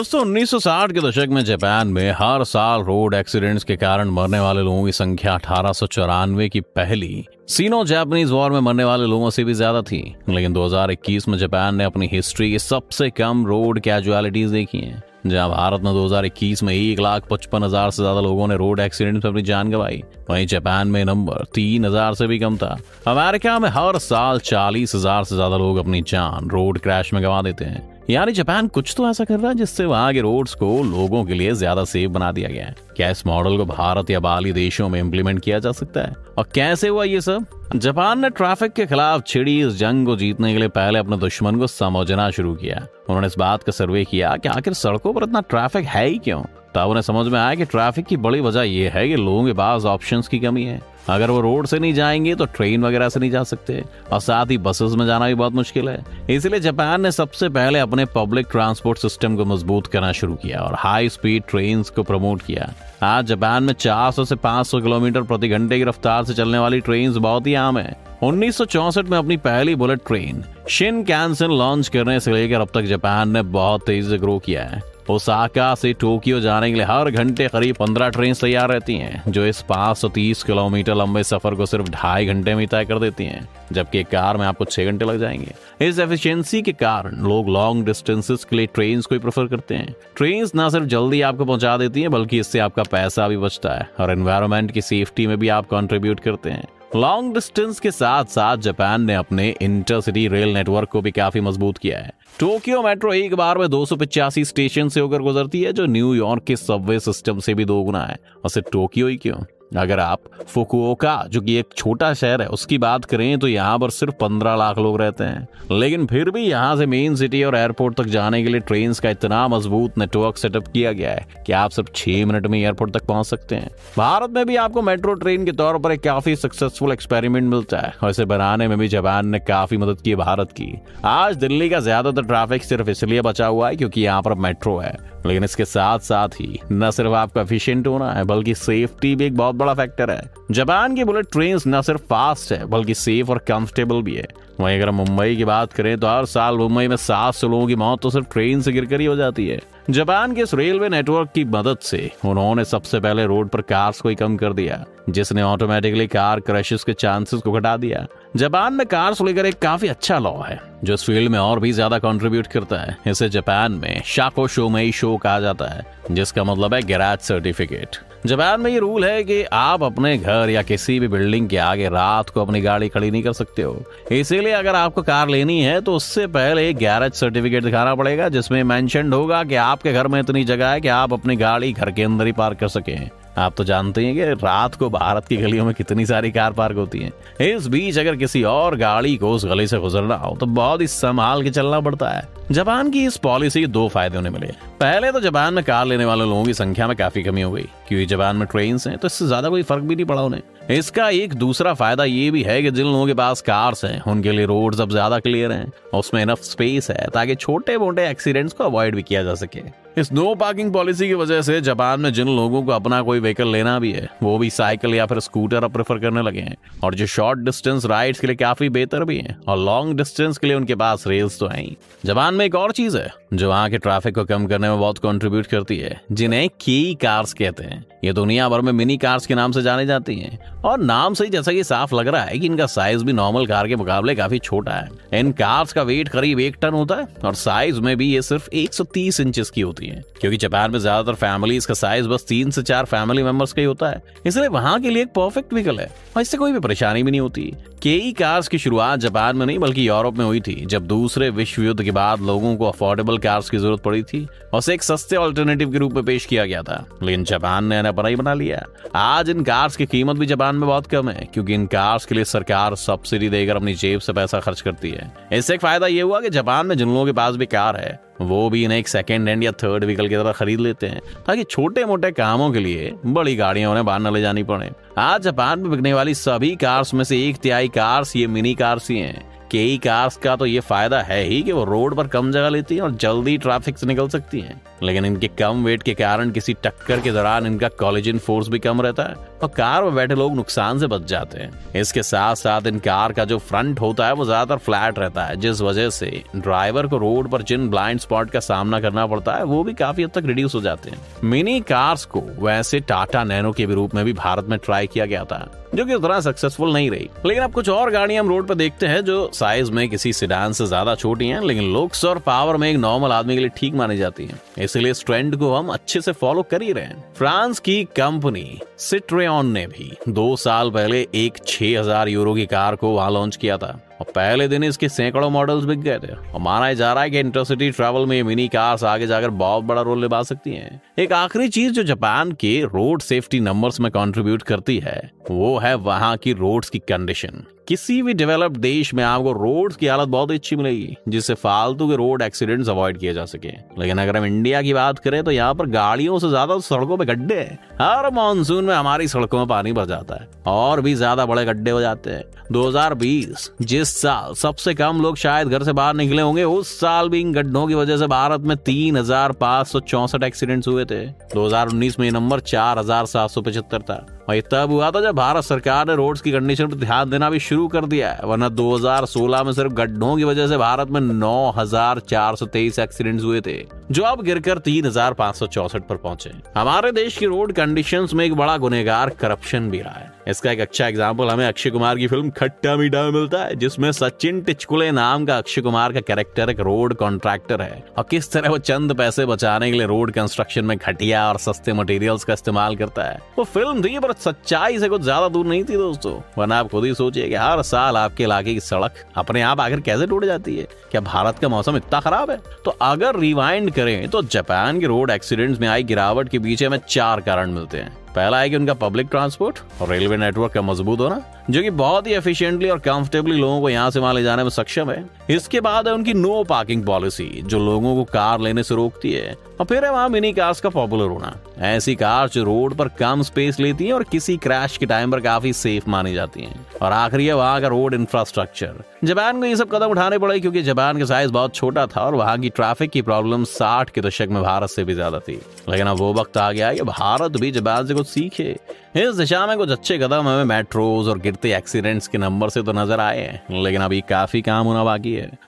दोस्तों 1960 के दशक में जापान में हर साल रोड एक्सीडेंट्स के कारण मरने वाले लोगों की संख्या 1894 की पहली सीनो जापानीज वॉर में मरने वाले लोगों से भी ज्यादा थी। लेकिन 2021 में जापान ने अपनी हिस्ट्री की सबसे कम रोड कैजुअलिटीज देखी हैं, जहां भारत में 2021 में 1,55,000 से ज्यादा लोगों ने रोड एक्सीडेंट में अपनी जान गंवाई, वहीं जापान में नंबर 3,000 से भी कम था। अमेरिका में हर साल 40,000 से ज्यादा लोग अपनी जान रोड क्रैश में गंवा देते हैं। यानी जापान कुछ तो ऐसा कर रहा है जिससे वहाँ के रोड्स को लोगों के लिए ज्यादा सेफ बना दिया गया है। क्या इस मॉडल को भारत या बाली देशों में इम्प्लीमेंट किया जा सकता है, और कैसे हुआ ये सब? जापान ने ट्रैफिक के खिलाफ छिड़ी इस जंग को जीतने के लिए पहले अपने दुश्मन को समझना शुरू किया। उन्होंने इस बात का सर्वे किया कि आखिर सड़कों पर इतना ट्रैफिक है ही क्यों। तब उन्हें समझ में आया कि ट्रैफिक की बड़ी वजह यह है कि लोगों के पास ऑप्शंस की कमी है। अगर वो रोड से नहीं जाएंगे तो ट्रेन वगैरह से नहीं जा सकते, और साथ ही बसेस में जाना भी बहुत मुश्किल है। इसलिए जापान ने सबसे पहले अपने पब्लिक ट्रांसपोर्ट सिस्टम को मजबूत करना शुरू किया और हाई स्पीड ट्रेन को प्रमोट किया। आज जापान में 400 से 500 किलोमीटर प्रति घंटे की रफ्तार से चलने वाली ट्रेन बहुत ही आम है। 1964 में अपनी पहली बुलेट ट्रेन शिंकानसेन लॉन्च करने से लेकर अब तक जापान ने बहुत तेजी से ग्रो किया है। ओसाका से टोक्यो जाने के लिए हर घंटे करीब 15 ट्रेन तैयार रहती हैं, जो इस 530 किलोमीटर लंबे सफर को सिर्फ 2.5 घंटे में तय कर देती हैं, जबकि कार में आपको 6 घंटे लग जाएंगे। इस एफिशिएंसी के कारण लोग लॉन्ग डिस्टेंसेस के लिए ट्रेन को ही प्रेफर करते हैं। ट्रेन न सिर्फ जल्दी आपको पहुंचा देती हैं, बल्कि इससे आपका पैसा भी बचता है और एनवायरमेंट की सेफ्टी में भी आप कंट्रीब्यूट करते हैं। लॉन्ग डिस्टेंस के साथ साथ जापान ने अपने इंटरसिटी रेल नेटवर्क को भी काफी मजबूत किया है। टोक्यो मेट्रो एक बार में 285 स्टेशन से होकर गुजरती है, जो न्यूयॉर्क के सबवे सिस्टम से भी 2 गुना है। और सिर्फ टोक्यो ही क्यों, अगर आप फुकुओका, जो कि एक छोटा शहर है, उसकी बात करें तो यहाँ पर सिर्फ 15 लाख लोग रहते हैं, लेकिन फिर भी यहाँ से मेन सिटी और एयरपोर्ट तक जाने के लिए ट्रेन का इतना मजबूत नेटवर्क सेटअप किया गया है कि आप सिर्फ 6 मिनट में एयरपोर्ट तक पहुँच सकते हैं। भारत में भी आपको मेट्रो ट्रेन के तौर पर एक काफी सक्सेसफुल एक्सपेरिमेंट मिलता है, और इसे बनाने में भी जापान ने काफी मदद की भारत की। आज दिल्ली का ज्यादातर ट्रैफिक सिर्फ इसलिए बचा हुआ है क्योंकि यहाँ पर मेट्रो है, लेकिन इसके साथ साथ ही न सिर्फ आपको एफिशिएंट होना है, बल्कि सेफ्टी भी एक बहुत बड़ा फैक्टर है। जापान की बुलेट ट्रेन न सिर्फ फास्ट है, बल्कि सेफ और कंफर्टेबल भी है। वहीं अगर मुंबई की बात करें तो हर साल मुंबई में 700 लोगों की मौत तो सिर्फ ट्रेन से गिरकर ही हो जाती है। जापान के इस रेलवे नेटवर्क की मदद से उन्होंने सबसे पहले रोड पर कार्स को ही कम कर दिया, जिसने ऑटोमेटिकली कार क्रैशेस के चांसेस को घटा दिया। जापान में कार्स लेकर एक काफी अच्छा लॉ है, जो इस फील्ड में और भी ज्यादा कंट्रीब्यूट करता है। इसे जापान में शाको शोमेई शो कहा जाता है, जिसका मतलब है गैराज सर्टिफिकेट। जापान में ये रूल है कि आप अपने घर या किसी भी बिल्डिंग के आगे रात को अपनी गाड़ी खड़ी नहीं कर सकते हो। इसीलिए अगर आपको कार लेनी है तो उससे पहले एक गैरेज सर्टिफिकेट दिखाना पड़ेगा, जिसमें मेंशन्ड होगा कि आपके घर में इतनी जगह है कि आप अपनी गाड़ी घर के अंदर ही पार्क कर सकें। आप तो जानते हैं कि रात को भारत की गलियों में कितनी सारी कार पार्क होती हैं। इस बीच अगर किसी और गाड़ी को उस गली से गुजरना हो तो बहुत ही संभाल के चलना पड़ता है। जापान की इस पॉलिसी के 2 फायदे उन्हें मिले। पहले तो जापान में कार लेने वाले लोगों की संख्या में काफी कमी हो गई, क्योंकि जापान में ट्रेन्स हैं तो इससे ज्यादा कोई फर्क भी नहीं पड़ा उन्हें। इसका एक दूसरा फायदा ये भी है कि जिन लोगों के पास कार्स हैं उनके लिए रोड्स अब ज्यादा क्लियर हैं और उसमें इनफ स्पेस है ताकि छोटे मोटे एक्सीडेंट्स को अवॉइड भी किया जा सके। इस नो पार्किंग पॉलिसी की वजह से जापान में जिन लोगों को अपना कोई व्हीकल लेना भी है वो भी साइकिल या फिर स्कूटर अब प्रेफर करने लगे हैं, और जो शॉर्ट डिस्टेंस राइड्स के लिए काफी बेहतर भी हैं, और लॉन्ग डिस्टेंस के लिए उनके पास रेल्स तो हैं ही। जापान में एक और चीज है जो वहाँ के ट्रैफिक को कम करने में बहुत कंट्रीब्यूट करती है, जिन्हें की कार्स कहते हैं। ये दुनिया भर में मिनी कार्स के नाम से जानी जाती हैं, और नाम से ही जैसा कि साफ लग रहा है कि इनका साइज भी नॉर्मल कार के मुकाबले काफी छोटा है। इन कार्स का वेट करीब 1 टन होता है, और साइज में भी ये सिर्फ 130 इंचेस की होती है, क्योंकि जापान में ज्यादातर फैमिलीज का साइज बस 3 से 4 फैमिली मेंबर्स का ही होता है। इसलिए वहाँ के लिए एक परफेक्ट व्हीकल है और इससे कोई भी परेशानी भी नहीं होती। केई कार्स की शुरुआत जापान में नहीं बल्कि यूरोप में हुई थी, जब दूसरे विश्व युद्ध के बाद लोगों को अफोर्डेबल कार्स की जरूरत पड़ी थी और उसे एक सस्ते ऑल्टरनेटिव के रूप में पेश किया गया था, लेकिन जापान ने अपना ही बना लिया। आज इन कार्स की कीमत भी जापान में बहुत कम है, क्योंकि इन कार्स के लिए सरकार सब्सिडी देकर अपनी जेब से पैसा खर्च करती है। इससे एक फायदा ये हुआ कि जापान में जिन लोगों के पास भी कार है वो भी इन्हें एक सेकेंड हैंड या थर्ड व्हीकल की तरह खरीद लेते हैं, ताकि छोटे मोटे कामों के लिए बड़ी गाड़ियां उन्हें बाहर न ले जानी पड़े। आज जापान में बिकने वाली सभी कार्स में से 1/3 कार्स ये मिनी कार्स ही है। कई कार्स का तो ये फायदा है ही कि वो रोड पर कम जगह लेती है और जल्दी ट्रैफिक से निकल सकती है। लेकिन इनके कम वेट के कारण किसी टक्कर के दौरान इनका कोलेजन फोर्स भी कम रहता है और कार में बैठे लोग नुकसान से बच जाते हैं। इसके साथ साथ इन कार का जो फ्रंट होता है वो ज्यादातर फ्लैट रहता है, जिस वजह से ड्राइवर को रोड पर जिन ब्लाइंड स्पॉट का सामना करना पड़ता है वो भी काफी हद तक रिड्यूस हो जाते हैं। मिनी कार्स को वैसे टाटा नैनो के रूप में भी भारत में ट्राई किया गया था, जो कि उतना सक्सेसफुल नहीं रही। लेकिन अब कुछ और गाड़ियां हम रोड पर देखते हैं जो साइज में किसी सेडान से ज्यादा छोटी हैं, लेकिन लुक्स और पावर में एक नॉर्मल आदमी के लिए ठीक मानी जाती हैं। इसलिए इस ट्रेंड को हम अच्छे से फॉलो कर ही रहे हैं। फ्रांस की कंपनी सिट्रियन ने भी 2 साल पहले एक 6,000 यूरो की कार को वहां लॉन्च किया था और पहले दिन इसके सैकड़ों मॉडल्स बिक गए थे। और माना जा रहा है कि इंटरसिटी ट्रैवल में मिनी कार्स आगे जाकर बहुत बड़ा रोल निभा सकती हैं। एक आखिरी चीज जो जापान के रोड सेफ्टी नंबर्स में कंट्रीब्यूट करती है वो है वहाँ की रोड्स की कंडीशन। किसी भी डेवलप्ड देश में आपको रोड्स की हालत बहुत अच्छी मिलेगी, जिससे फालतू के रोड एक्सीडेंट्स अवॉइड किए जा सके। लेकिन अगर हम इंडिया की बात करें तो यहाँ पर गाड़ियों से ज्यादा सड़कों पे गड्ढे हैं। हर मानसून में हमारी सड़कों में पानी भर जाता है और भी ज्यादा बड़े गड्ढे हो जाते हैं। 2020 जिस साल सबसे कम लोग शायद घर से बाहर निकले होंगे, उस साल भी इन गड्ढों की वजह से भारत में 3,564 एक्सीडेंट हुए थे। 2019 में नंबर 4,775 था और ये तब हुआ था जब भारत सरकार ने रोड्स की कंडीशन पर ध्यान देना भी शुरू कर दिया है, वरना 2016 में सिर्फ गड्ढों की वजह से भारत में 9,423 एक्सीडेंट्स हुए थे, जो अब गिरकर 3,564 पर पहुंचे। हमारे देश की रोड कंडीशंस में एक बड़ा गुनहगार करप्शन भी रहा है। इसका एक अच्छा एग्जाम्पल हमें अक्षय कुमार की फिल्म खट्टा मीठा में मिलता है, जिसमें सचिन टिचकुले नाम का अक्षय कुमार का कैरेक्टर एक रोड कॉन्ट्रैक्टर है और किस तरह वो चंद पैसे बचाने के लिए रोड कंस्ट्रक्शन में घटिया और सस्ते मटेरियल्स का इस्तेमाल करता है। वो फिल्म थी पर सच्चाई से कुछ ज्यादा दूर नहीं थी दोस्तों, वरना आप खुद ही सोचिए कि हर साल आपके इलाके की सड़क अपने आप आखिर कैसे टूट जाती है। क्या भारत का मौसम इतना खराब है? तो अगर रिवाइंड करें तो जापान के रोड एक्सीडेंट्स में आई गिरावट के पीछे हमें 4 कारण मिलते हैं। पहला है कि उनका पब्लिक ट्रांसपोर्ट और रेलवे नेटवर्क का मजबूत होना, जो कि बहुत ही एफिशिएंटली और कंफर्टेबली लोगों को यहाँ से वहाँ ले जाने में सक्षम है। इसके बाद है उनकी नो पार्किंग पॉलिसी, जो लोगों को कार लेने से रोकती है। और फिर है वहाँ मिनी कार्स का पॉपुलर होना, ऐसी कार जो रोड पर कम स्पेस लेती है और किसी क्रैश के टाइम पर काफी सेफ मानी जाती है। और आखिरी है वहाँ का रोड इंफ्रास्ट्रक्चर। जापान को ये सब कदम उठाने पड़े क्योंकि जापान का साइज बहुत छोटा था और वहाँ की ट्रैफिक की प्रॉब्लम 60 के दशक में भारत से भी ज्यादा थी। लेकिन अब वो वक्त आ गया है कि भारत भी जापान से कुछ सीखे। इस दिशा में कुछ अच्छे कदम हमें मेट्रोज और गिरते एक्सीडेंट्स के नंबर से तो नजर आए हैं, लेकिन अभी काफी काम होना बाकी है।